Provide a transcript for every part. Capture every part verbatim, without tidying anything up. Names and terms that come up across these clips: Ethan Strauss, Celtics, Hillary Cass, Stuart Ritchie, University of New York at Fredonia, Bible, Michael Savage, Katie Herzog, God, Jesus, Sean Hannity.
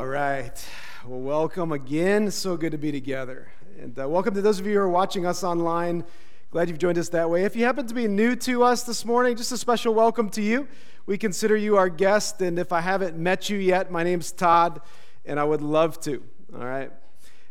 All right. Well, welcome again. So good to be together. And uh, welcome to those of you who are watching us online. Glad you've joined us that way. If you happen to be new to us this morning, just a special welcome to you. We consider you our guest. And if I haven't met you yet, my name's Todd, and I would love to. All right.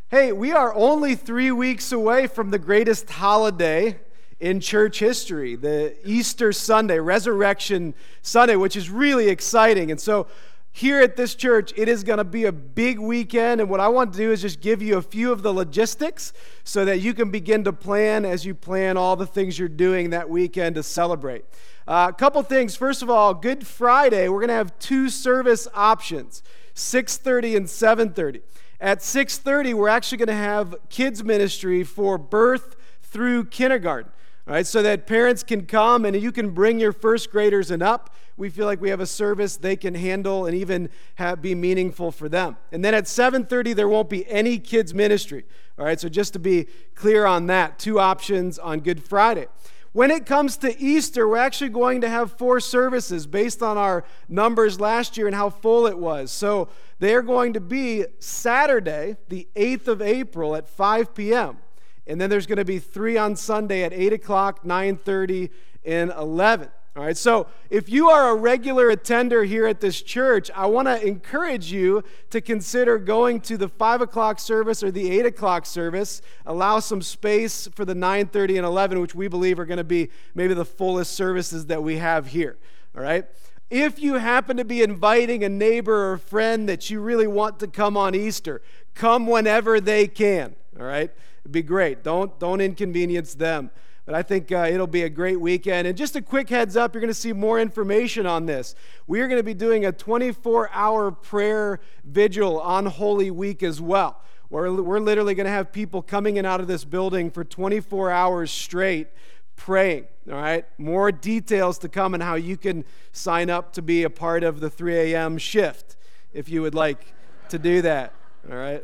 Hey, we are only three weeks away from the greatest holiday in church history, the Easter Sunday, Resurrection Sunday, which is really exciting. And so, here at this church, it is going to be a big weekend, and what I want to do is just give you a few of the logistics so that you can begin to plan as you plan all the things you're doing that weekend to celebrate. Uh, a couple things. First of all, Good Friday, we're going to have two service options, six thirty and seven thirty. At six thirty, we're actually going to have kids ministry for birth through kindergarten. All right, so that parents can come and you can bring your first graders and up. We feel like we have a service they can handle and even have, be meaningful for them. And then at seven thirty, there won't be any kids ministry. All right, so just to be clear on that, two options on Good Friday. When it comes to Easter, we're actually going to have four services based on our numbers last year and how full it was. So they are going to be Saturday, the eighth of April at five p.m., and then there's going to be three on Sunday at eight o'clock, nine thirty, and eleven. All right, so if you are a regular attender here at this church, I want to encourage you to consider going to the five o'clock service or the eight o'clock service. Allow some space for the nine thirty and eleven, which we believe are going to be maybe the fullest services that we have here. All right? If you happen to be inviting a neighbor or a friend that you really want to come on Easter, come whenever they can. All right? It'd be great. Don't don't inconvenience them. But I think uh, it'll be a great weekend. And just a quick heads up, you're going to see more information on this. We are going to be doing a twenty-four hour prayer vigil on Holy Week as well. We're, we're literally going to have people coming in and out of this building for twenty-four hours straight praying. All right? More details to come and how you can sign up to be a part of the three a.m. shift if you would like to do that. All right?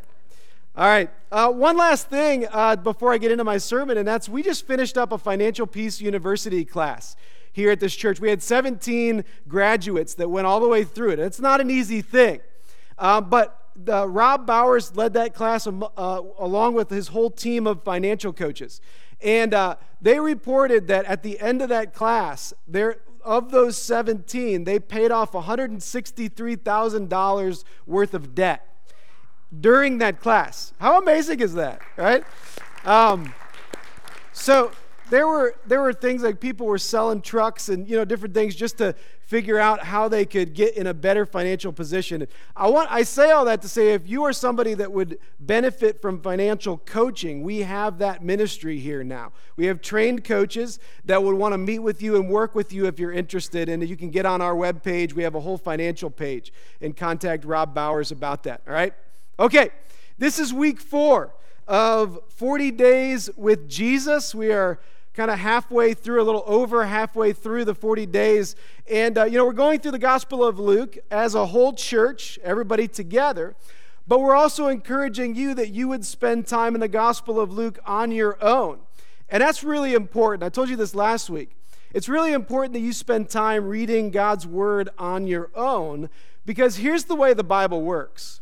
All right, uh, one last thing uh, before I get into my sermon, and that's we just finished up a Financial Peace University class here at this church. We had seventeen graduates that went all the way through it. It's not an easy thing, uh, but the, Rob Bowers led that class um, uh, along with his whole team of financial coaches, and uh, they reported that at the end of that class, there of those seventeen, they paid off one hundred sixty-three thousand dollars worth of debt during that class. How amazing is that, right? Um, so there were there were things like people were selling trucks and you know different things just to figure out how they could get in a better financial position. I want I say all that to say if you are somebody that would benefit from financial coaching, we have that ministry here now. We have trained coaches that would want to meet with you and work with you if you're interested, and you can get on our webpage. We have a whole financial page and contact Rob Bowers about that, all right? Okay, this is week four of forty days with Jesus. We are kind of halfway through, a little over halfway through the forty days. And, uh, you know, we're going through the Gospel of Luke as a whole church, everybody together. But we're also encouraging you that you would spend time in the Gospel of Luke on your own. And that's really important. I told you this last week. It's really important that you spend time reading God's Word on your own because here's the way the Bible works.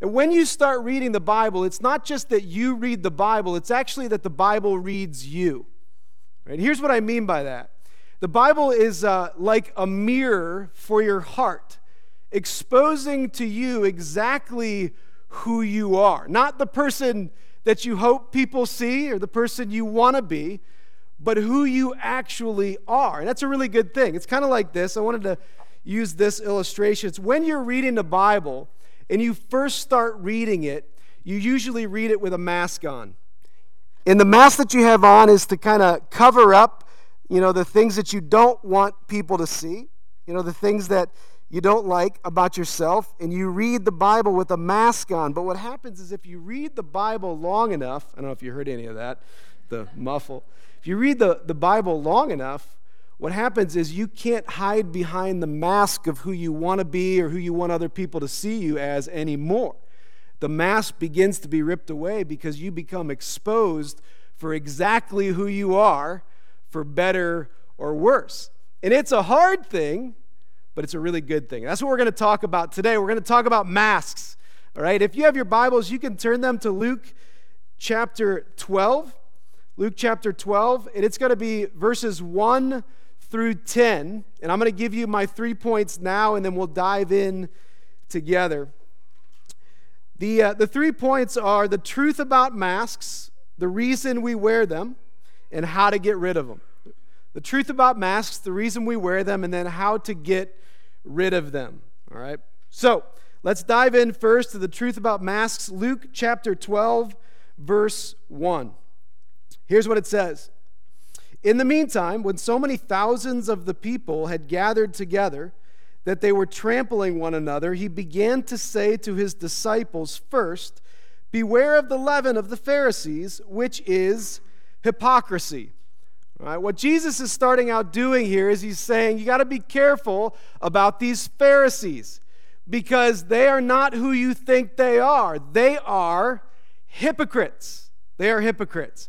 And when you start reading the Bible, it's not just that you read the Bible, it's actually that the Bible reads you. Right? Here's what I mean by that. The Bible is uh, like a mirror for your heart, exposing to you exactly who you are. Not the person that you hope people see or the person you want to be, but who you actually are. And that's a really good thing. It's kind of like this. I wanted to use this illustration. It's when you're reading the Bible and you first start reading it, you usually read it with a mask on. And the mask that you have on is to kind of cover up, you know, the things that you don't want people to see, you know, the things that you don't like about yourself, and you read the Bible with a mask on. But what happens is if you read the Bible long enough, I don't know if you heard any of that, the muffle. If you read the, the Bible long enough, what happens is you can't hide behind the mask of who you want to be or who you want other people to see you as anymore. The mask begins to be ripped away because you become exposed for exactly who you are, for better or worse. And it's a hard thing, but it's a really good thing. That's what we're going to talk about today. We're going to talk about masks. All right, if you have your Bibles, you can turn them to Luke chapter twelve. Luke chapter twelve, and it's going to be verses one through ten. And I'm going to give you my three points now, and then we'll dive in together. The, uh, the three points are the truth about masks, the reason we wear them, and how to get rid of them. The truth about masks, the reason we wear them, and then how to get rid of them. All right. So let's dive in first to the truth about masks. Luke chapter twelve, verse one. Here's what it says. In the meantime, when so many thousands of the people had gathered together that they were trampling one another, he began to say to his disciples first, beware of the leaven of the Pharisees, which is hypocrisy. All right, what Jesus is starting out doing here is he's saying, you got to be careful about these Pharisees because they are not who you think they are. They are hypocrites. They are hypocrites.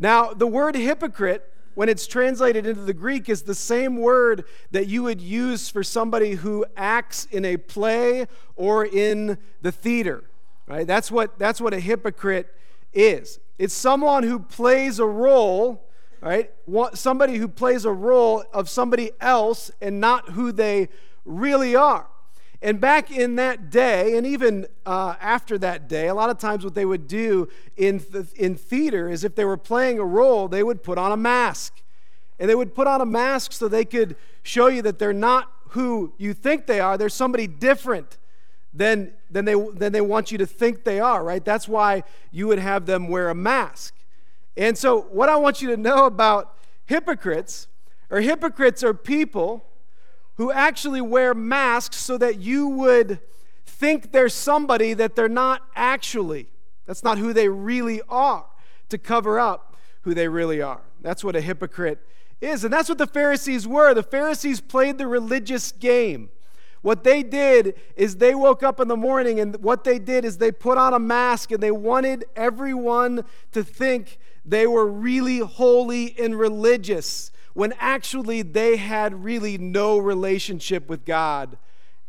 Now, the word hypocrite, when it's translated into the Greek, is the same word that you would use for somebody who acts in a play or in the theater. Right? That's what, that's what a hypocrite is. It's someone who plays a role, right? Somebody who plays a role of somebody else and not who they really are. And back in that day, and even uh, after that day, a lot of times what they would do in th- in theater is if they were playing a role, they would put on a mask. And they would put on a mask so they could show you that they're not who you think they are. They're somebody different than than they than they want you to think they are, right? That's why you would have them wear a mask. And so what I want you to know about hypocrites, or hypocrites are people who actually wear masks so that you would think they're somebody that they're not actually. That's not who they really are, to cover up who they really are. That's what a hypocrite is. And that's what the Pharisees were. The Pharisees played the religious game. What they did is they woke up in the morning, and what they did is they put on a mask, and they wanted everyone to think they were really holy and religious, when actually they had really no relationship with God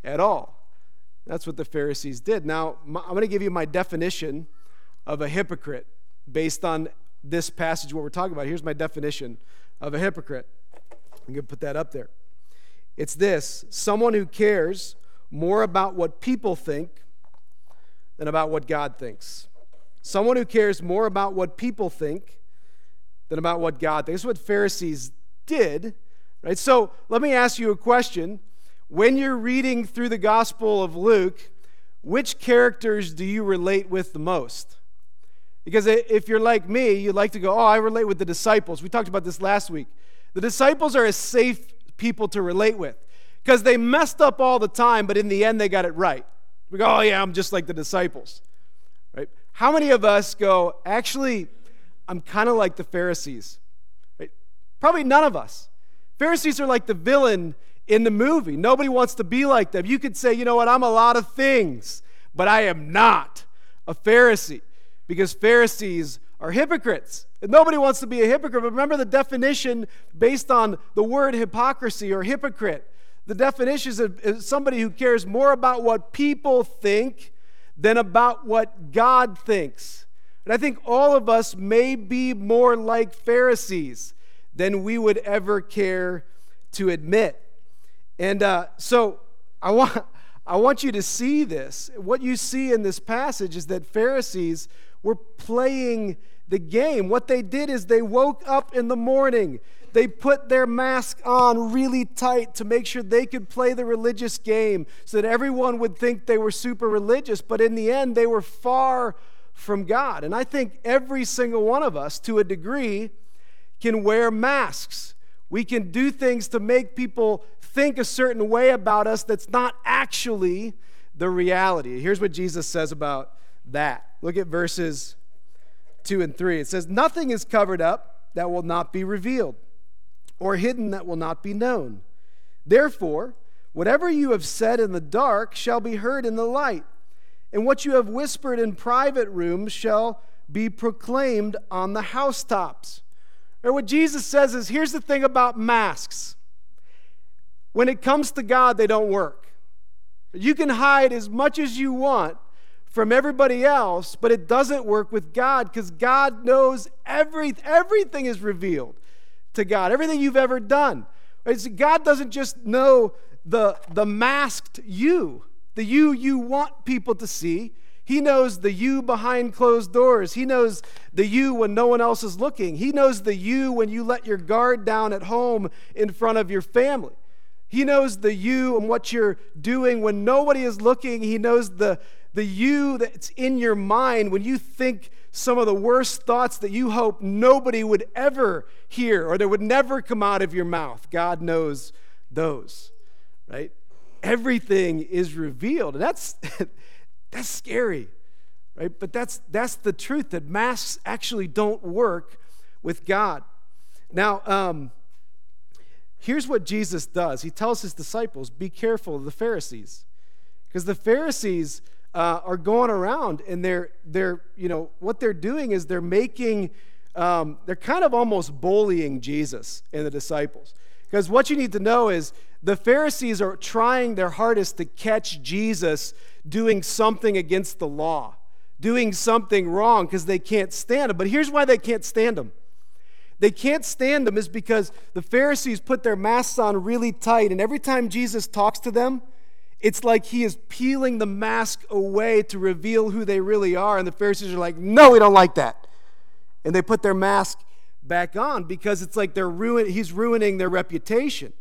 at all. That's what the Pharisees did. Now, my, I'm going to give you my definition of a hypocrite based on this passage, what we're talking about. Here's my definition of a hypocrite. I'm going to put that up there. It's this: someone who cares more about what people think than about what God thinks. Someone who cares more about what people think than about what God thinks. That's what Pharisees did, right? So let me ask you a question. When you're reading through the Gospel of Luke, which characters do you relate with the most? Because if you're like me, you like to go, oh, I relate with the disciples. We talked about this last week. The disciples are a safe people to relate with because they messed up all the time, but in the end, they got it right. We go, oh, yeah, I'm just like the disciples, right? How many of us go, actually, I'm kind of like the Pharisees? Probably none of us. Pharisees are like the villain in the movie. Nobody wants to be like them. You could say, you know what, I'm a lot of things, but I am not a Pharisee, because Pharisees are hypocrites. And nobody wants to be a hypocrite. But remember the definition based on the word hypocrisy or hypocrite. The definition is somebody who cares more about what people think than about what God thinks. And I think all of us may be more like Pharisees than we would ever care to admit. And uh, so I want I want you to see this. What you see in this passage is that Pharisees were playing the game. What they did is they woke up in the morning. They put their mask on really tight to make sure they could play the religious game so that everyone would think they were super religious. But in the end, they were far from God. And I think every single one of us, to a degree, can wear masks. We can do things to make people think a certain way about us that's not actually the reality. Here's what Jesus says about that. Look at verses two and three. It says, nothing is covered up that will not be revealed, or hidden that will not be known. Therefore, whatever you have said in the dark shall be heard in the light, and what you have whispered in private rooms shall be proclaimed on the housetops. Or what Jesus says is, here's the thing about masks. When it comes to God, they don't work. You can hide as much as you want from everybody else, but it doesn't work with God, because God knows everything. Everything is revealed to God, everything you've ever done. It's, God doesn't just know the, the masked you, the you you want people to see. He knows the you behind closed doors. He knows the you when no one else is looking. He knows the you when you let your guard down at home in front of your family. He knows the you and what you're doing when nobody is looking. He knows the, the you that's in your mind when you think some of the worst thoughts that you hope nobody would ever hear or that would never come out of your mouth. God knows those, right? Everything is revealed. And that's... That's scary, right? But that's that's the truth, that masks actually don't work with God. Now, um, here's what Jesus does. He tells his disciples, be careful of the Pharisees, because the Pharisees uh, are going around, and they're they're you know what they're doing is they're making um, they're kind of almost bullying Jesus and the disciples, because what you need to know is the Pharisees are trying their hardest to catch Jesus doing something against the law, doing something wrong, because they can't stand him. But here's why they can't stand him. They can't stand him is because the Pharisees put their masks on really tight, and every time Jesus talks to them, it's like he is peeling the mask away to reveal who they really are, and the Pharisees are like, no, we don't like that. And they put their mask back on because it's like they're ruin- he's ruining their reputation.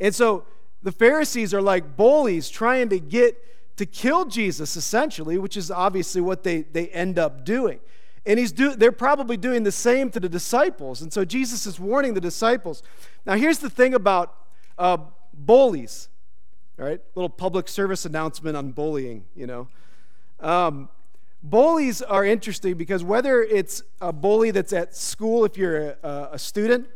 And so the Pharisees are like bullies trying to get to kill Jesus, essentially, which is obviously what they, they end up doing. And he's do, they're probably doing the same to the disciples. And so Jesus is warning the disciples. Now, here's the thing about uh, bullies. All right, little public service announcement on bullying, you know. Um, bullies are interesting because whether it's a bully that's at school, if you're a, a student,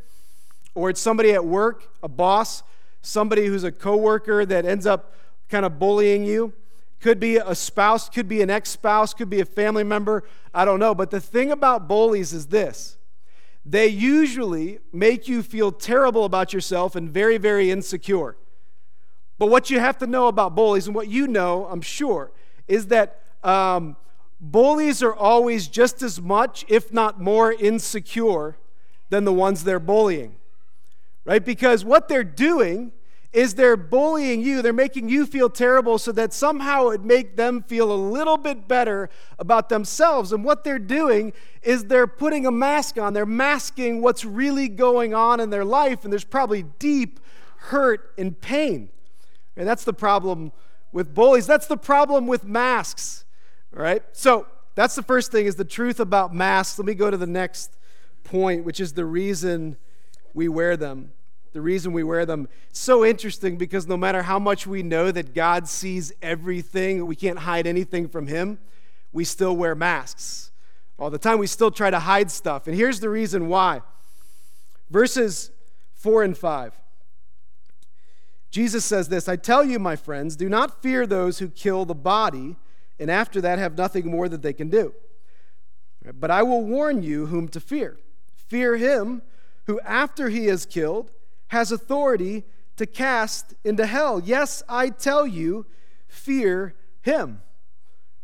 or it's somebody at work, a boss, somebody who's a coworker that ends up kind of bullying you. Could be a spouse, could be an ex-spouse, could be a family member, I don't know. But the thing about bullies is this. They usually make you feel terrible about yourself and very, very insecure. But what you have to know about bullies, and what you know, I'm sure, is that um, bullies are always just as much, if not more, insecure than the ones they're bullying. Right? Because what they're doing is they're bullying you. They're making you feel terrible so that somehow it make them feel a little bit better about themselves. And what they're doing is they're putting a mask on. They're masking what's really going on in their life, and there's probably deep hurt and pain. And that's the problem with bullies. That's the problem with masks, all right? So that's the first thing, is the truth about masks. Let me go to the next point, which is the reason we wear them. The reason we wear them. It's so interesting because no matter how much we know that God sees everything, we can't hide anything from him, we still wear masks all the time. We still try to hide stuff. And here's the reason why. Verses four and five. Jesus says this, I tell you, my friends, do not fear those who kill the body and after that have nothing more that they can do. But I will warn you whom to fear. Fear him who after he is killed has authority to cast into hell. Yes, I tell you, fear him.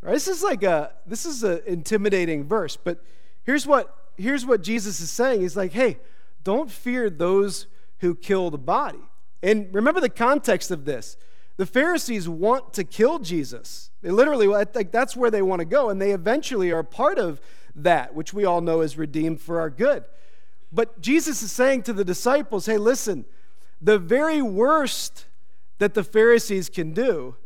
All right, this is like a this is an intimidating verse, but here's what here's what Jesus is saying. He's like, hey, don't fear those who kill the body. And remember the context of this. The Pharisees want to kill Jesus. They literally, like, that's where they want to go, and they eventually are part of that, which we all know is redeemed for our good. But Jesus is saying to the disciples, hey, listen, the very worst that the Pharisees can do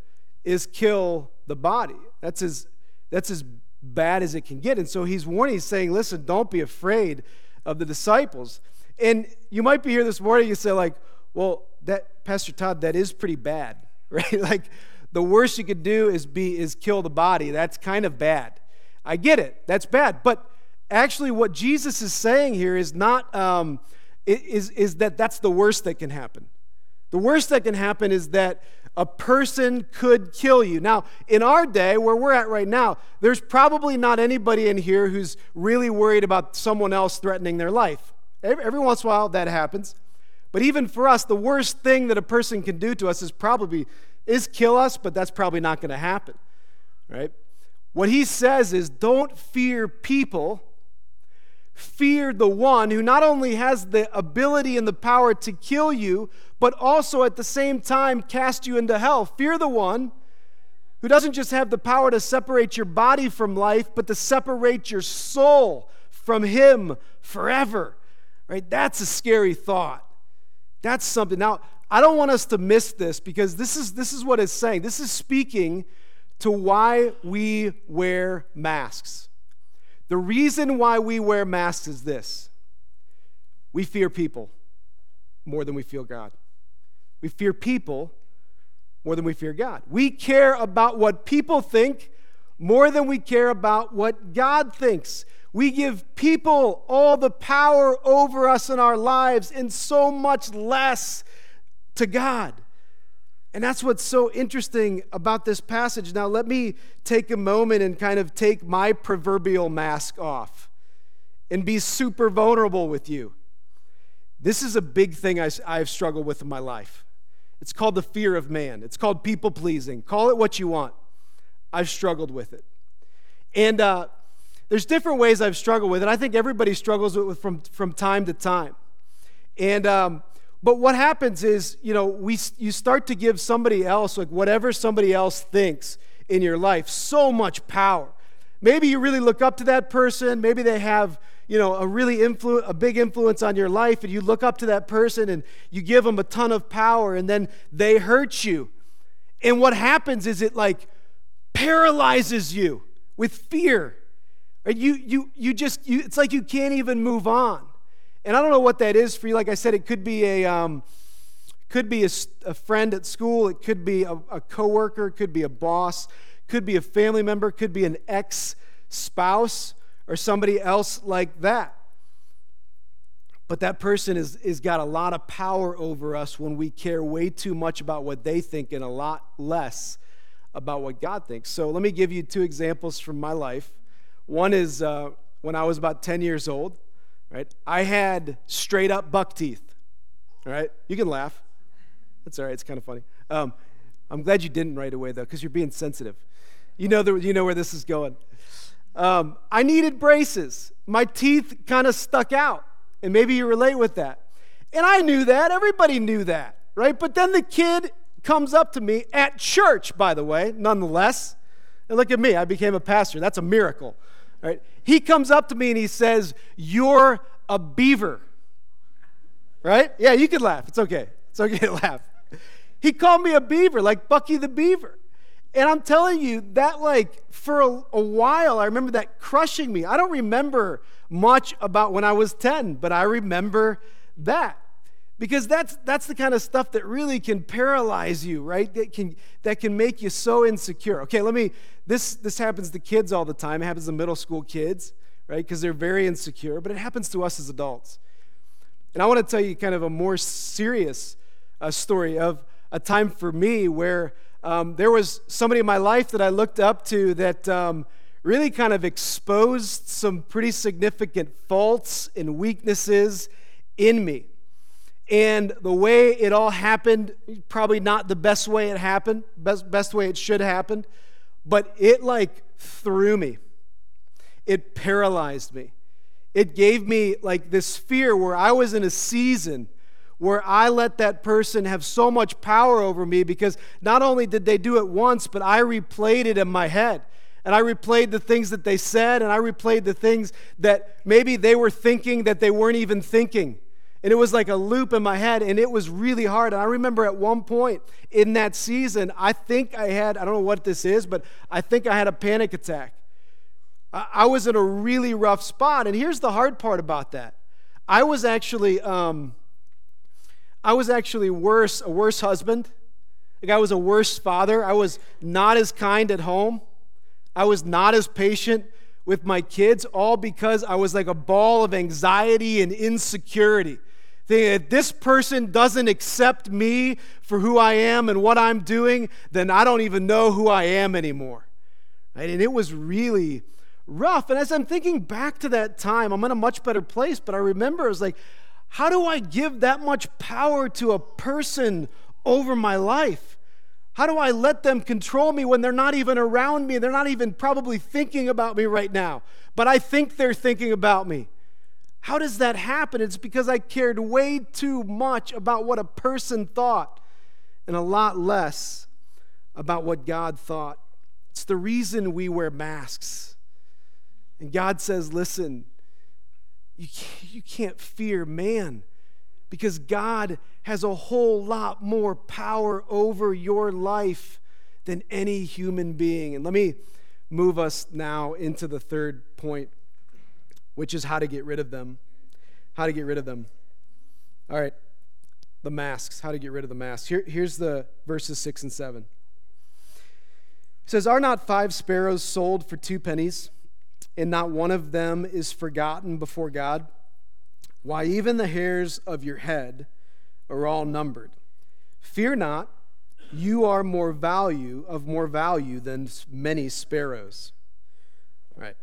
is kill the body. That's as, that's as bad as it can get. And so he's warning, he's saying, listen, don't be afraid of the disciples. And you might be here this morning, you say like, well, that Pastor Todd, that is pretty bad, right? Like the worst you could do is be is kill the body. That's kind of bad. I get it. That's bad. But actually, what Jesus is saying here is not um, is is that that's the worst that can happen. The worst that can happen is that a person could kill you. Now, in our day, where we're at right now, there's probably not anybody in here who's really worried about someone else threatening their life. Every, every once in a while, that happens. But even for us, the worst thing that a person can do to us is probably is kill us. But that's probably not going to happen, right? What he says is, don't fear people. Fear the one who not only has the ability and the power to kill you, but also at the same time cast you into hell. Fear the one who doesn't just have the power to separate your body from life, but to separate your soul from him forever. Right? That's a scary thought. That's something. Now, I don't want us to miss this, because this is this is what it's saying. This is speaking to why we wear masks. The reason why we wear masks is this. We fear people more than we fear God. We fear people more than we fear God. We care about what people think more than we care about what God thinks. We give people all the power over us in our lives and so much less to God. And that's what's so interesting about this passage. Now, let me take a moment and kind of take my proverbial mask off and be super vulnerable with you. This is a big thing I, I've struggled with in my life. It's called the fear of man. It's called people pleasing. Call it what you want. I've struggled with it. And uh, there's different ways I've struggled with it. I think everybody struggles with it from, from time to time. And um But what happens is, you know, we you start to give somebody else, like whatever somebody else thinks in your life, so much power. Maybe you really look up to that person. Maybe they have, you know, a really influ- a big influence on your life, and you look up to that person, and you give them a ton of power, and then they hurt you. And what happens is it, like, paralyzes you with fear. And you you you just, you, it's like you can't even move on. And I don't know what that is for you. Like I said, it could be a um, could be a, a friend at school. It could be a, a coworker. It could be a boss. It could be a family member. It could be an ex-spouse or somebody else like that. But that person is is got a lot of power over us when we care way too much about what they think and a lot less about what God thinks. So let me give you two examples from my life. One is uh, when I was about ten years old. Right? I had straight up buck teeth. All right? You can laugh. That's all right. It's kind of funny. Um, I'm glad you didn't right away, though, because you're being sensitive. You know the, you know where this is going. Um, I needed braces. My teeth kind of stuck out, and maybe you relate with that. And I knew that. Everybody knew that, right? But then the kid comes up to me at church, by the way, nonetheless. And look at me. I became a pastor. That's a miracle. Right? He comes up to me and he says, "You're a beaver." Right? Yeah, you can laugh. It's okay. It's okay to laugh. He called me a beaver, like Bucky the Beaver. And I'm telling you, that like for a, a while, I remember that crushing me. I don't remember much about when I was ten, but I remember that. Because that's that's the kind of stuff that really can paralyze you, right? That can that can make you so insecure. Okay, let me, this this happens to kids all the time. It happens to middle school kids, right? Because they're very insecure, but it happens to us as adults. And I want to tell you kind of a more serious uh, story of a time for me where um, there was somebody in my life that I looked up to that um, really kind of exposed some pretty significant faults and weaknesses in me. And the way it all happened, probably not the best way it happened, best best way it should happen, but it like threw me. It paralyzed me. It gave me like this fear where I was in a season where I let that person have so much power over me, because not only did they do it once, but I replayed it in my head. And I replayed the things that they said, and I replayed the things that maybe they were thinking that they weren't even thinking. And it was like a loop in my head, and it was really hard. And I remember at one point in that season, I think I had, I don't know what this is, but I think I had a panic attack. I was in a really rough spot, and here's the hard part about that. I was actually, um, I was actually worse, a worse husband. Like I was a worse father. I was not as kind at home. I was not as patient with my kids, all because I was like a ball of anxiety and insecurity. Thinking if this person doesn't accept me for who I am and what I'm doing, then I don't even know who I am anymore. Right? And it was really rough. And as I'm thinking back to that time, I'm in a much better place, but I remember it was like, how do I give that much power to a person over my life? How do I let them control me when they're not even around me? They're not even probably thinking about me right now, but I think they're thinking about me. How does that happen? It's because I cared way too much about what a person thought and a lot less about what God thought. It's the reason we wear masks. And God says, listen, you can't, you can't fear man, because God has a whole lot more power over your life than any human being. And let me move us now into the third point, which is how to get rid of them. How to get rid of them. All right, the masks, how to get rid of the masks. Here, here's the verses six and seven. It says, "Are not five sparrows sold for two pennies, and not one of them is forgotten before God? Why, even the hairs of your head are all numbered. Fear not, you are more value of more value than many sparrows." All right,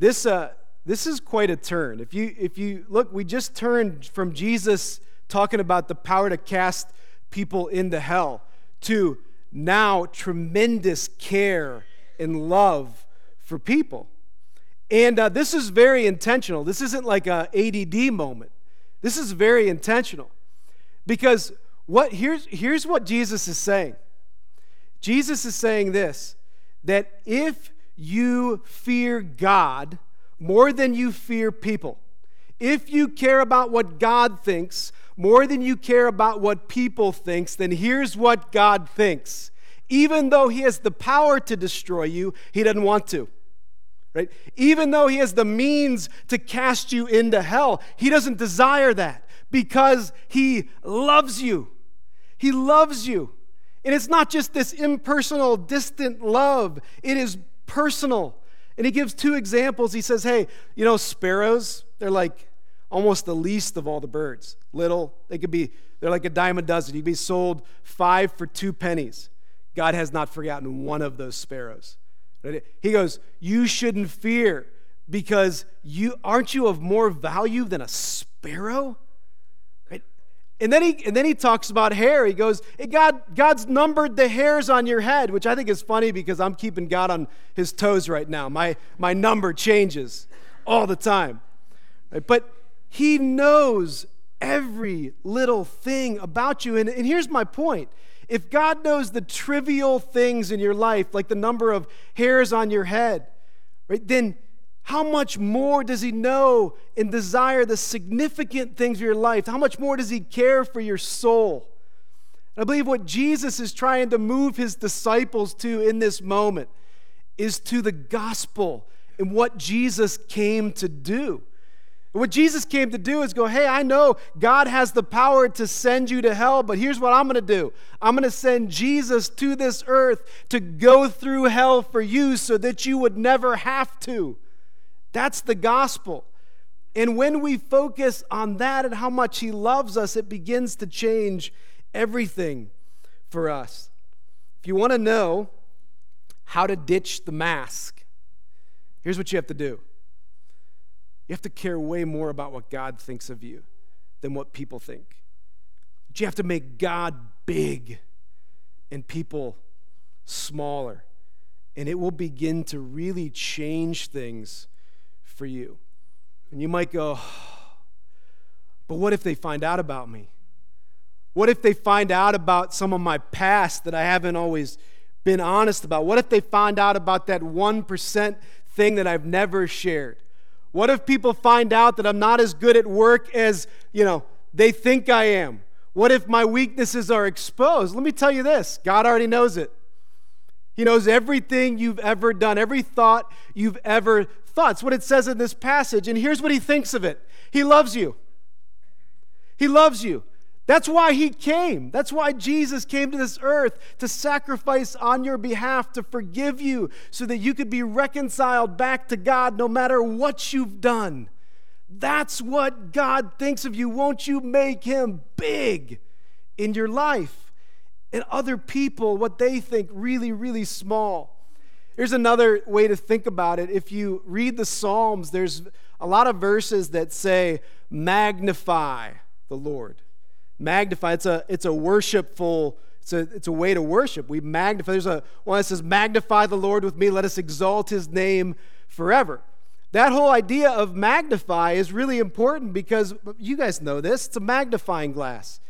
this, uh, This is quite a turn. If you if you look, we just turned from Jesus talking about the power to cast people into hell to now tremendous care and love for people. And uh, this is very intentional. This isn't like a A D D moment. This is very intentional, because what here's here's what Jesus is saying. Jesus is saying this, that if you fear God more than you fear people, if you care about what God thinks more than you care about what people thinks, then here's what God thinks. Even though he has the power to destroy you, he doesn't want to. Right? Even though he has the means to cast you into hell, he doesn't desire that, because he loves you. He loves you. And it's not just this impersonal, distant love. It is personal. And he gives two examples. He says, hey, you know, sparrows, they're like almost the least of all the birds. Little, they could be, they're like a dime a dozen. You could be sold five for two pennies. God has not forgotten one of those sparrows. He goes, you shouldn't fear, because you aren't you of more value than a sparrow? Right? And then he and then he talks about hair. He goes, hey, God, God's numbered the hairs on your head, which I think is funny, because I'm keeping God on his toes right now. My my number changes all the time. Right? But he knows every little thing about you. And, and here's my point. If God knows the trivial things in your life, like the number of hairs on your head, right, then how much more does he know and desire the significant things of your life? How much more does he care for your soul? And I believe what Jesus is trying to move his disciples to in this moment is to the gospel and what Jesus came to do. And what Jesus came to do is go, hey, I know God has the power to send you to hell, but here's what I'm going to do. I'm going to send Jesus to this earth to go through hell for you so that you would never have to. That's the gospel. And when we focus on that and how much he loves us, it begins to change everything for us. If you want to know how to ditch the mask, here's what you have to do. You have to care way more about what God thinks of you than what people think. But you have to make God big and people smaller, and it will begin to really change things for you. And you might go, but what if they find out about me? What if they find out about some of my past that I haven't always been honest about? What if they find out about that one percent thing that I've never shared? What if people find out that I'm not as good at work as, you know, they think I am? What if my weaknesses are exposed? Let me tell you this, God already knows it. He knows everything you've ever done, every thought you've ever thought. It's what it says in this passage, and here's what he thinks of it. He loves you. He loves you. That's why he came. That's why Jesus came to this earth, to sacrifice on your behalf, to forgive you, so that you could be reconciled back to God no matter what you've done. That's what God thinks of you. Won't you make him big in your life? And other people, what they think, really, really small. Here's another way to think about it. If you read the Psalms, there's a lot of verses that say, magnify the Lord. Magnify, it's a, it's a worshipful It's a, it's a way to worship. We magnify. There's a one that says, magnify the Lord with me. Let us exalt his name forever. That whole idea of magnify is really important because you guys know this. It's a magnifying glass.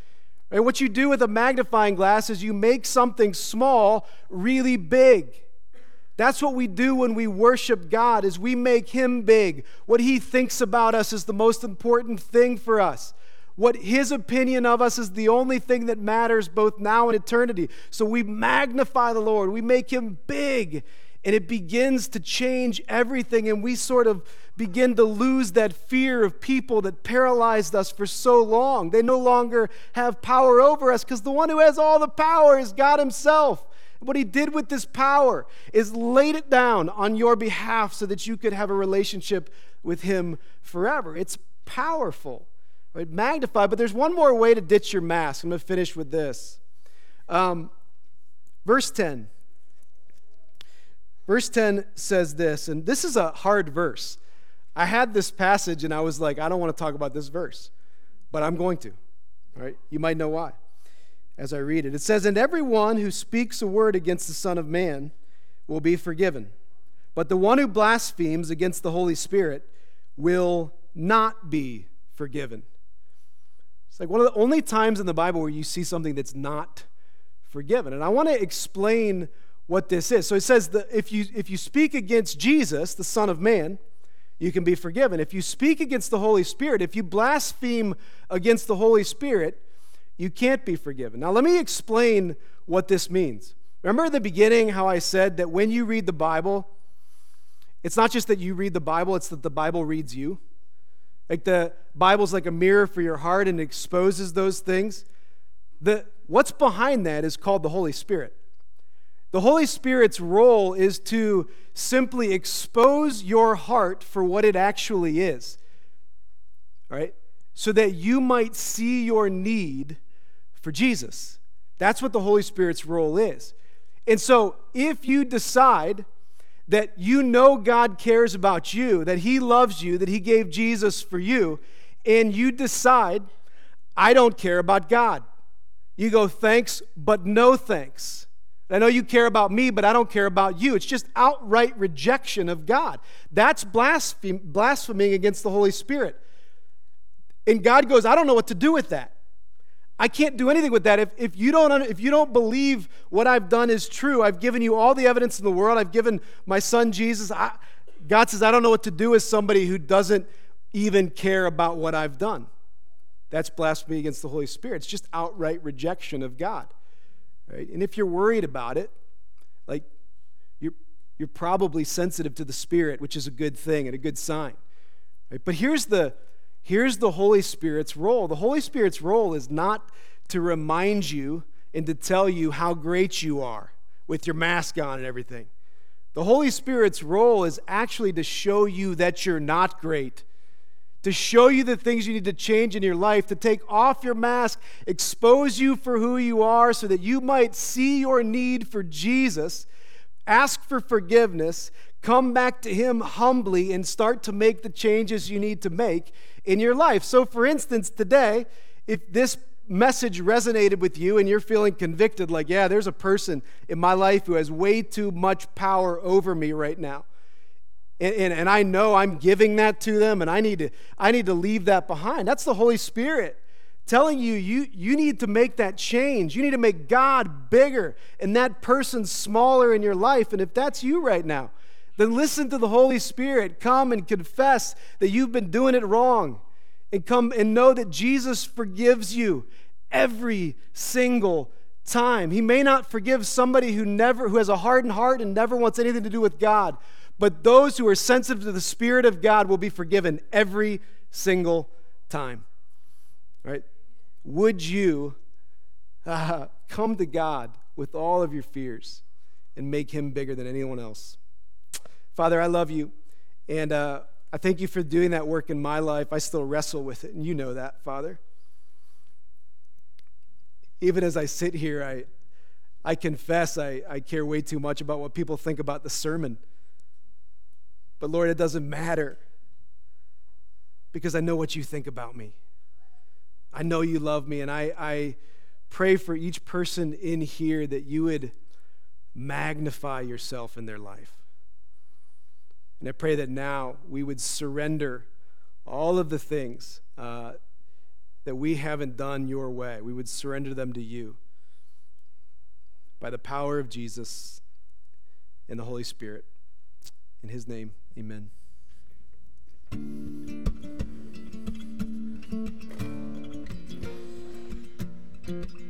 Right? What you do with a magnifying glass is you make something small really big. That's what we do when we worship God, is we make him big. What he thinks about us is the most important thing for us. What his opinion of us is the only thing that matters both now and eternity. So we magnify the Lord. We make him big. And it begins to change everything. And we sort of begin to lose that fear of people that paralyzed us for so long. They no longer have power over us because the one who has all the power is God himself. And what he did with this power is laid it down on your behalf so that you could have a relationship with him forever. It's powerful. Right, magnify, but there's one more way to ditch your mask. I'm going to finish with this. Um, verse ten. Verse ten says this, and this is a hard verse. I had this passage, and I was like, I don't want to talk about this verse, but I'm going to. All right? You might know why as I read it. It says, and everyone who speaks a word against the Son of Man will be forgiven, but the one who blasphemes against the Holy Spirit will not be forgiven. It's like one of the only times in the Bible where you see something that's not forgiven. And I want to explain what this is. So it says that if you if you speak against Jesus, the Son of Man, you can be forgiven. If you speak against the Holy Spirit, if you blaspheme against the Holy Spirit, you can't be forgiven. Now let me explain what this means. Remember at the beginning how I said that when you read the Bible, it's not just that you read the Bible, it's that the Bible reads you. Like the Bible's like a mirror for your heart and exposes those things. The, what's behind that is called the Holy Spirit. The Holy Spirit's role is to simply expose your heart for what it actually is. All right? So that you might see your need for Jesus. That's what the Holy Spirit's role is. And so if you decide that you know God cares about you, that he loves you, that he gave Jesus for you, and you decide, I don't care about God. You go, thanks, but no thanks. I know you care about me, but I don't care about you. It's just outright rejection of God. That's blasphemy, blaspheming against the Holy Spirit. And God goes, I don't know what to do with that. I can't do anything with that. If, if, you don't, if you don't believe what I've done is true, I've given you all the evidence in the world. I've given my son Jesus. I, God says, I don't know what to do with somebody who doesn't even care about what I've done. That's blasphemy against the Holy Spirit. It's just outright rejection of God. Right? And if you're worried about it, like you're, you're probably sensitive to the Spirit, which is a good thing and a good sign. Right? But here's the... Here's the Holy Spirit's role. The Holy Spirit's role is not to remind you and to tell you how great you are with your mask on and everything. The Holy Spirit's role is actually to show you that you're not great, to show you the things you need to change in your life, to take off your mask, expose you for who you are so that you might see your need for Jesus, ask for forgiveness, come back to him humbly and start to make the changes you need to make in your life. So for instance, today, if this message resonated with you and you're feeling convicted, like, yeah, there's a person in my life who has way too much power over me right now. And, and, and I know I'm giving that to them and I need to, I need to leave that behind. That's the Holy Spirit telling you, you you need to make that change. You need to make God bigger and that person smaller in your life. And if that's you right now, then listen to the Holy Spirit. Come and confess that you've been doing it wrong. And come and know that Jesus forgives you every single time. He may not forgive somebody who never, who has a hardened heart and never wants anything to do with God, but those who are sensitive to the Spirit of God will be forgiven every single time. All right? Would you uh, come to God with all of your fears and make him bigger than anyone else? Father, I love you, and uh, I thank you for doing that work in my life. I still wrestle with it, and you know that, Father. Even as I sit here, I I confess I, I care way too much about what people think about the sermon. But Lord, it doesn't matter because I know what you think about me. I know you love me, and I, I pray for each person in here that you would magnify yourself in their life. And I pray that now we would surrender all of the things uh, that we haven't done your way. We would surrender them to you by the power of Jesus and the Holy Spirit. In his name, amen. Thank you.